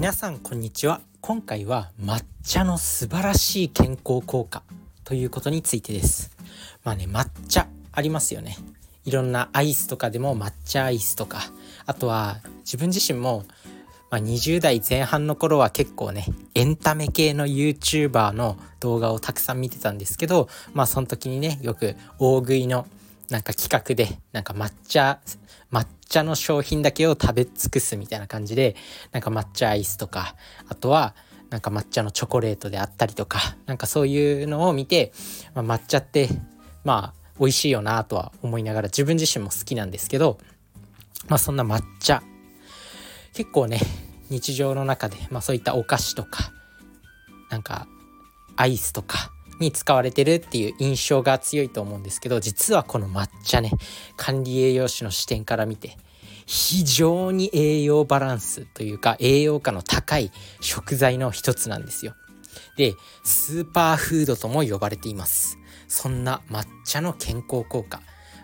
皆さんこんにちは。今回は抹茶の素晴らしい健康効果ということについてです。抹茶ありますよね。いろんなアイスとかでも抹茶アイスとか、あとは自分自身も、20代前半の頃は結構ねエンタメ系の YouTuber の動画をたくさん見てたんですけど、その時にねよく大食いの企画で抹茶の商品だけを食べ尽くすみたいな感じで抹茶アイスとか、あとは抹茶のチョコレートであったりとか、そういうのを見て、抹茶って美味しいよなとは思いながら自分自身も好きなんですけど、そんな抹茶結構ね日常の中で、そういったお菓子とかアイスとかに使われてるっていう印象が強いと思うんですけど、実はこの抹茶ね、管理栄養士の視点から見て非常に栄養バランスというか栄養価の高い食材の一つなんですよ。で、スーパーフードとも呼ばれています。そんな抹茶の健康効果、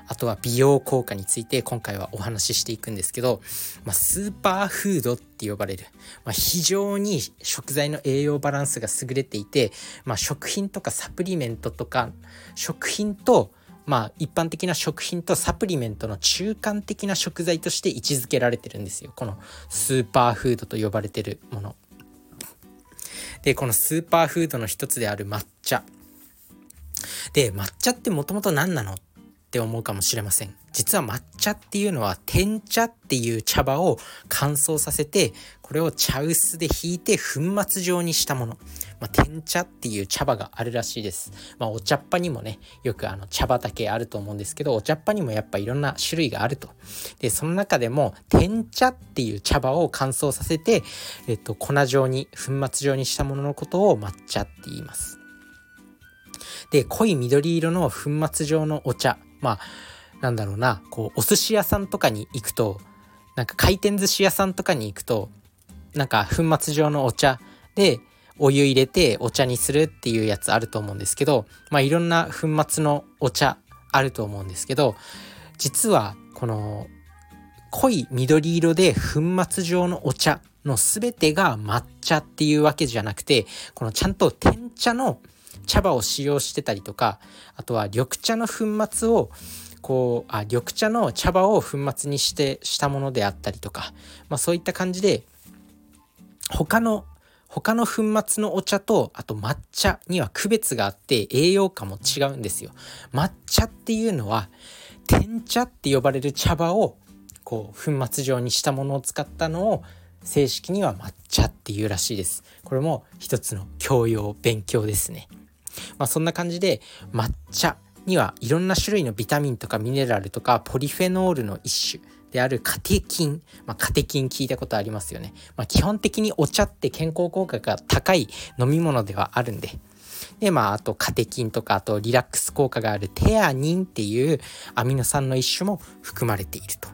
あとは美容効果について今回はお話ししていくんですけど、スーパーフードって呼ばれる、非常に食材の栄養バランスが優れていて、食品とかサプリメントとか、食品と一般的な食品とサプリメントの中間的な食材として位置づけられてるんですよ、このスーパーフードと呼ばれてるもので。このスーパーフードの一つである抹茶で、抹茶ってもともと何なのって思うかもしれません。実は抹茶っていうのは天茶っていう茶葉を乾燥させて、これを茶臼でひいて粉末状にしたもの、天茶っていう茶葉があるらしいです。お茶っ葉にもねよく茶畑あると思うんですけど、お茶っ葉にもやっぱいろんな種類があると。でその中でも天茶っていう茶葉を乾燥させて、粉状に粉末状にしたもののことを抹茶って言います。で、濃い緑色の粉末状のお茶、お寿司屋さんとかに行くと、回転寿司屋さんとかに行くと、粉末状のお茶でお湯入れてお茶にするっていうやつあると思うんですけど、いろんな粉末のお茶あると思うんですけど、実はこの濃い緑色で粉末状のお茶の全てが抹茶っていうわけじゃなくて、このちゃんと天茶の茶葉を使用してたりとか、あとは緑茶の茶葉を粉末にしたものであったりとか、そういった感じで他の粉末のお茶と、あと抹茶には区別があって栄養価も違うんですよ。抹茶っていうのは天茶って呼ばれる茶葉を粉末状にしたものを使ったのを正式には抹茶っていうらしいです。これも一つの教養勉強ですね。そんな感じで抹茶にはいろんな種類のビタミンとかミネラルとかポリフェノールの一種であるカテキン、カテキン聞いたことありますよね。基本的にお茶って健康効果が高い飲み物ではあるんで、あとカテキンとか、あとリラックス効果があるテアニンっていうアミノ酸の一種も含まれていると。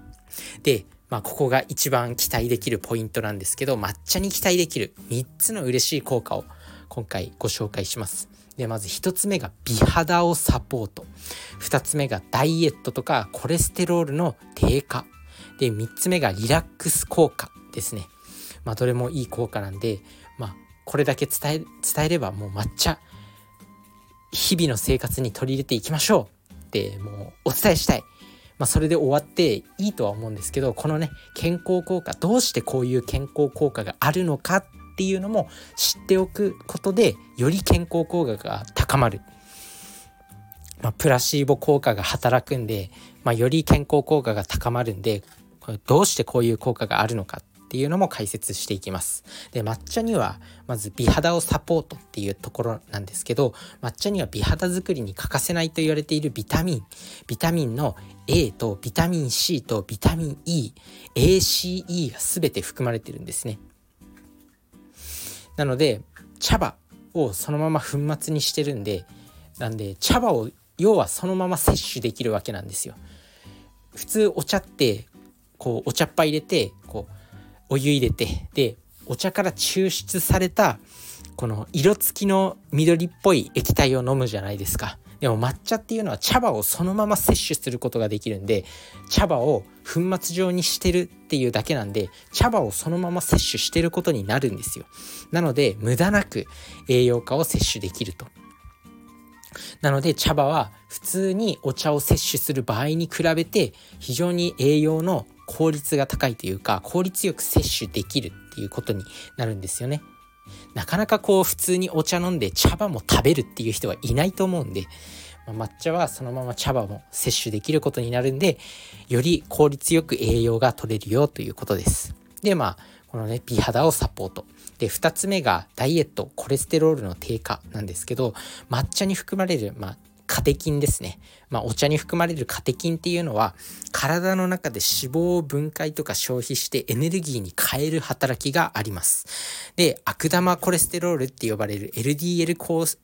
で、ここが一番期待できるポイントなんですけど、抹茶に期待できる3つの嬉しい効果を今回ご紹介します。で、まず1つ目が美肌をサポート、2つ目がダイエットとかコレステロールの低下で、3つ目がリラックス効果ですね。どれもいい効果なんで、これだけ伝えればもう抹茶日々の生活に取り入れていきましょうってもうお伝えしたい。それで終わっていいとは思うんですけど、このね健康効果、どうしてこういう健康効果があるのかっていうのも知っておくことでより健康効果が高まる、プラシーボ効果が働くんで、より健康効果が高まるんで、どうしてこういう効果があるのかっていうのも解説していきます。で、抹茶にはまず美肌をサポートっていうところなんですけど、抹茶には美肌作りに欠かせないと言われているビタミンの A とビタミン C とビタミン E、ACE が全て含まれてるんですね。なので茶葉をそのまま粉末にしてるんで、なんで茶葉を要はそのまま摂取できるわけなんですよ。普通お茶ってお茶っ葉入れてお湯入れて、でお茶から抽出されたこの色付きの緑っぽい液体を飲むじゃないですか。でも抹茶っていうのは茶葉をそのまま摂取することができるんで、茶葉を粉末状にしてるっていうだけなんで、茶葉をそのまま摂取してることになるんですよ。なので無駄なく栄養価を摂取できると。なので茶葉は普通にお茶を摂取する場合に比べて非常に栄養の効率が高いというか、効率よく摂取できるっていうことになるんですよね。なかなかこう普通にお茶飲んで茶葉も食べるっていう人はいないと思うんで、抹茶はそのまま茶葉も摂取できることになるんで、より効率よく栄養が取れるよということです。でこの美肌をサポートで、2つ目がダイエット、コレステロールの低下なんですけど、抹茶に含まれるカテキンですね、お茶に含まれるカテキンっていうのは体の中で脂肪を分解とか消費してエネルギーに変える働きがあります。で悪玉コレステロールって呼ばれる LDL コレス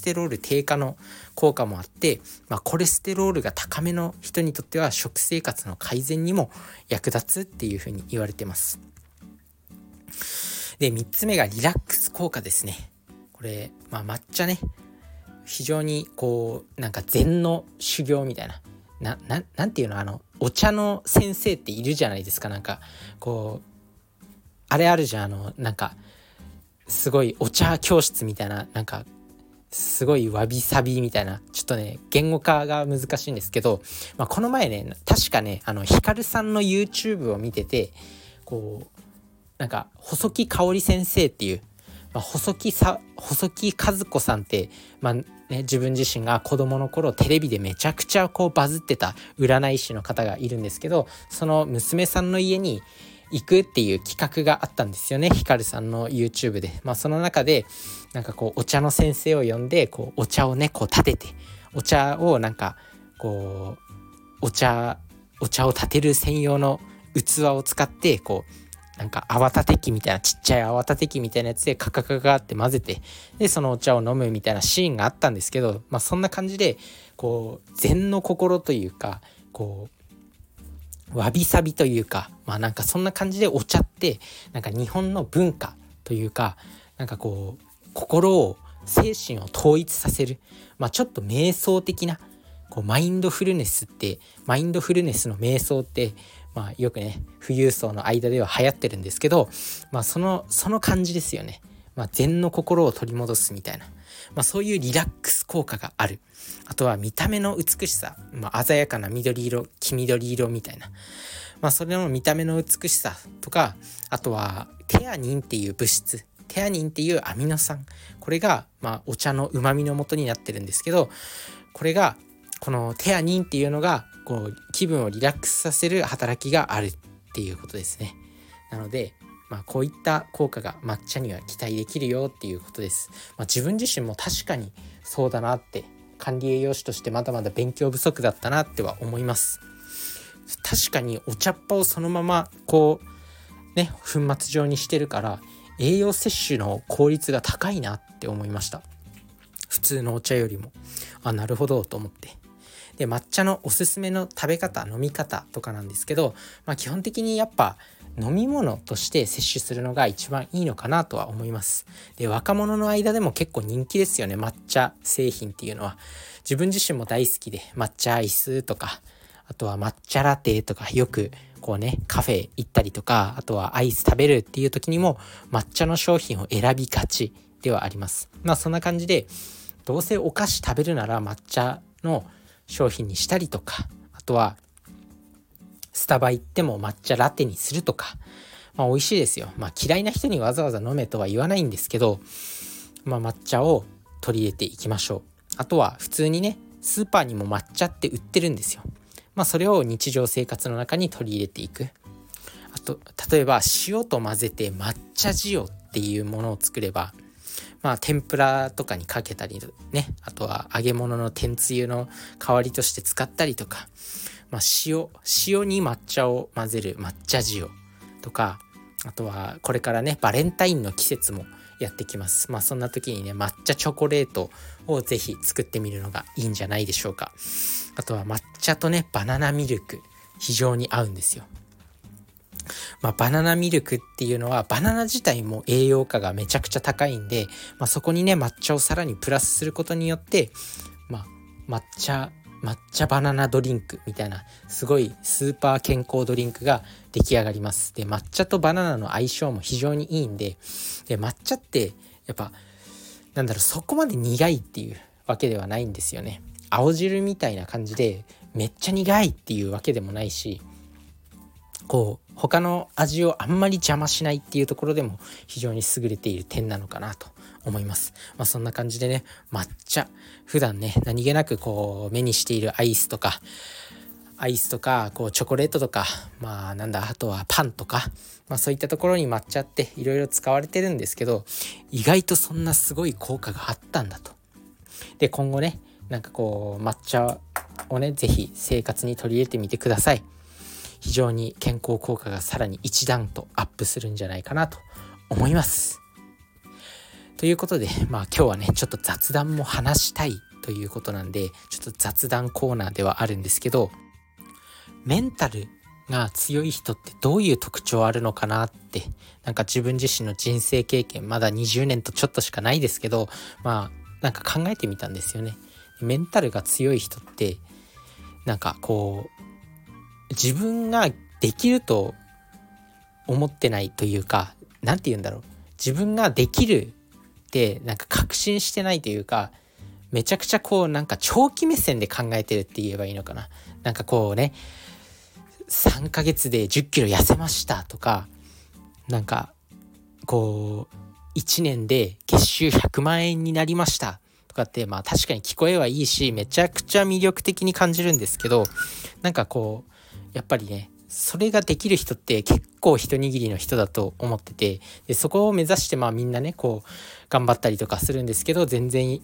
テロール低下の効果もあって、コレステロールが高めの人にとっては食生活の改善にも役立つっていうふうに言われてます。で3つ目がリラックス効果ですね。これ、抹茶ね、非常にこう禅の修行みたいな、なんていうの、お茶の先生っているじゃないですか。あれあるじゃん、すごいお茶教室みたいな、すごいわびさびみたいな、ちょっと言語化が難しいんですけど、この前確かヒカルさんの YouTube を見てて、細木香織先生っていう、細木和子さんって、自分自身が子供の頃テレビでめちゃくちゃバズってた占い師の方がいるんですけど、その娘さんの家に行くっていう企画があったんですよね、ヒカルさんの YouTube で。その中でお茶の先生を呼んで、お茶を立てて、お茶をお茶を立てる専用の器を使って泡立て器みたいな、ちっちゃい泡立て器みたいなやつでカカカカって混ぜて、でそのお茶を飲むみたいなシーンがあったんですけど、そんな感じで禅の心というか、わびさびというか、そんな感じでお茶って日本の文化というか、心を、精神を統一させる、ちょっと瞑想的なマインドフルネスの瞑想って、よく富裕層の間では流行ってるんですけど、その感じですよね。禅の心を取り戻すみたいな、そういうリラックス効果がある。あとは見た目の美しさ、鮮やかな緑色、黄緑色みたいな、それの見た目の美しさとか、あとはテアニンっていう物質、テアニンっていうアミノ酸、これがお茶のうまみの元になってるんですけど、このテアニンっていうのが気分をリラックスさせる働きがあるっていうことですね。なのでこういった効果が抹茶には期待できるよっていうことです。自分自身も確かにそうだなって、管理栄養士としてまだまだ勉強不足だったなっては思います。確かにお茶っ葉をそのまま粉末状にしてるから、栄養摂取の効率が高いなって思いました。普通のお茶よりも、なるほどと思って。で抹茶のおすすめの食べ方、飲み方とかなんですけど、基本的にやっぱ飲み物として摂取するのが一番いいのかなとは思います。で若者の間でも結構人気ですよね、抹茶製品っていうのは。自分自身も大好きで、抹茶アイスとか、あとは抹茶ラテとか、よくカフェ行ったりとか、あとはアイス食べるっていう時にも抹茶の商品を選びがちではあります。そんな感じで、どうせお菓子食べるなら抹茶の商品にしたりとか、あとはスタバ行っても抹茶ラテにするとか、美味しいですよ。嫌いな人にわざわざ飲めとは言わないんですけど、抹茶を取り入れていきましょう。あとは普通にスーパーにも抹茶って売ってるんですよ。それを日常生活の中に取り入れていく。あと例えば塩と混ぜて抹茶塩っていうものを作れば、天ぷらとかにかけたりあとは揚げ物の天つゆの代わりとして使ったりとか、塩に抹茶を混ぜる抹茶塩とか、あとはこれからバレンタインの季節もやってきます。そんな時に抹茶チョコレートをぜひ作ってみるのがいいんじゃないでしょうか。あとは抹茶とバナナミルク、非常に合うんですよ。バナナミルクっていうのはバナナ自体も栄養価がめちゃくちゃ高いんで、そこに抹茶をさらにプラスすることによって抹茶バナナドリンクみたいなすごいスーパー健康ドリンクが出来上がります。で抹茶とバナナの相性も非常にいいん で抹茶ってやっぱなんだろう、そこまで苦いっていうわけではないんですよね。青汁みたいな感じでめっちゃ苦いっていうわけでもないし、こう他の味をあんまり邪魔しないっていうところでも非常に優れている点なのかなと思います。そんな感じでね、抹茶普段ね何気なくこう目にしているアイスとかこうチョコレートとか、あとはパンとか、そういったところに抹茶っていろいろ使われてるんですけど、意外とそんなすごい効果があったんだと。で今後ね、なんかこう抹茶をねぜひ生活に取り入れてみてください。非常に健康効果がさらに一段とアップするんじゃないかなと思います。ということで、今日はねちょっと雑談も話したいということなんで、ちょっと雑談コーナーではあるんですけど、メンタルが強い人ってどういう特徴あるのかなって、なんか自分自身の人生経験、まだ20年とちょっとしかないですけど、なんか考えてみたんですよね。メンタルが強い人ってなんかこう自分ができると思ってないというか、なんて言うんだろう、自分ができるってなんか確信してないというか、めちゃくちゃこうなんか長期目線で考えてるって言えばいいのかな。なんかこうね3ヶ月で10キロ痩せましたとか、なんかこう1年で月収100万円になりましたとかって、確かに聞こえはいいしめちゃくちゃ魅力的に感じるんですけど、なんかこうやっぱりねそれができる人って結構一握りの人だと思ってて、でそこを目指してみんなねこう頑張ったりとかするんですけど、全然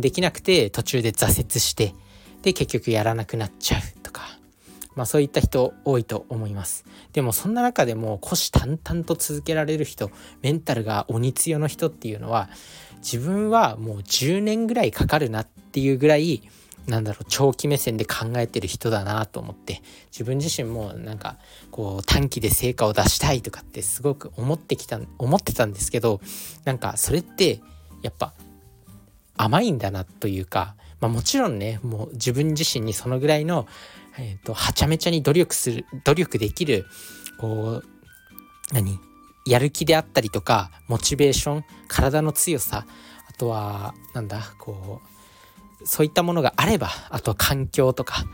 できなくて途中で挫折して、で結局やらなくなっちゃうとか、そういった人多いと思います。でもそんな中でも虎視眈々と続けられる人、メンタルが鬼強の人っていうのは、自分はもう10年ぐらいかかるなっていうぐらい、長期目線で考えてる人だなと思って、自分自身もなんかこう短期で成果を出したいとかってすごく思ってたんですけど、なんかそれってやっぱ甘いんだなというか、もちろんねもう自分自身にそのぐらいの、はちゃめちゃに努力できるこうやる気であったりとか、モチベーション、体の強さ、あとはそういったものがあれば、あとは環境とか、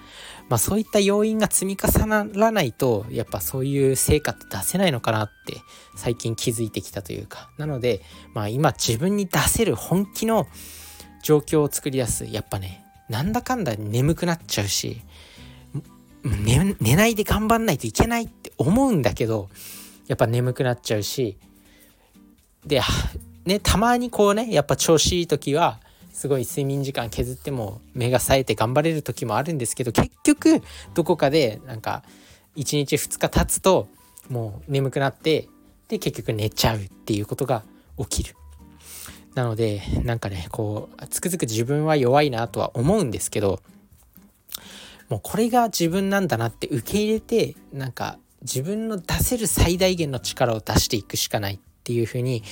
そういった要因が積み重ならないと、やっぱそういう成果って出せないのかなって最近気づいてきたというか、なので、今自分に出せる本気の状況を作り出す。やっぱねなんだかんだ眠くなっちゃうし、寝ないで頑張んないといけないって思うんだけど、やっぱ眠くなっちゃうし、でねたまにこうねやっぱ調子いい時はすごい睡眠時間削っても目が冴えて頑張れる時もあるんですけど、結局どこかでなんか1日2日経つともう眠くなって、で結局寝ちゃうっていうことが起きる。なのでなんかねこうつくづく自分は弱いなとは思うんですけど、もうこれが自分なんだなって受け入れて、なんか自分の出せる最大限の力を出していくしかないっていう風に、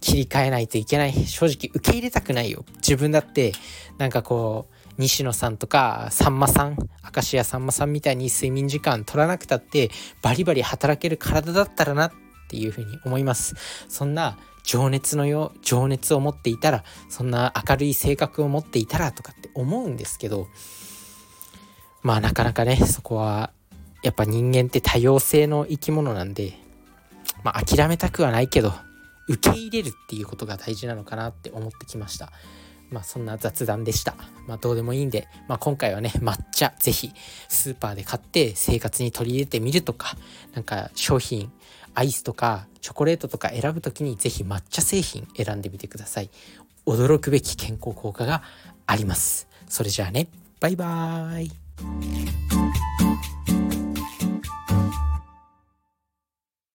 切り替えないといけない。正直受け入れたくないよ自分だって。なんかこう西野さんとか明石家さんまさんみたいに睡眠時間取らなくたってバリバリ働ける体だったらなっていう風に思います。そんな情熱を持っていたら、そんな明るい性格を持っていたらとかって思うんですけど、なかなかねそこはやっぱ人間って多様性の生き物なんで、諦めたくはないけど受け入れるっていうことが大事なのかなって思ってきました。そんな雑談でした。どうでもいいんで、今回はね抹茶ぜひスーパーで買って生活に取り入れてみるとか、なんか商品アイスとかチョコレートとか選ぶときにぜひ抹茶製品選んでみてください。驚くべき健康効果があります。それじゃあね、バイバーイ。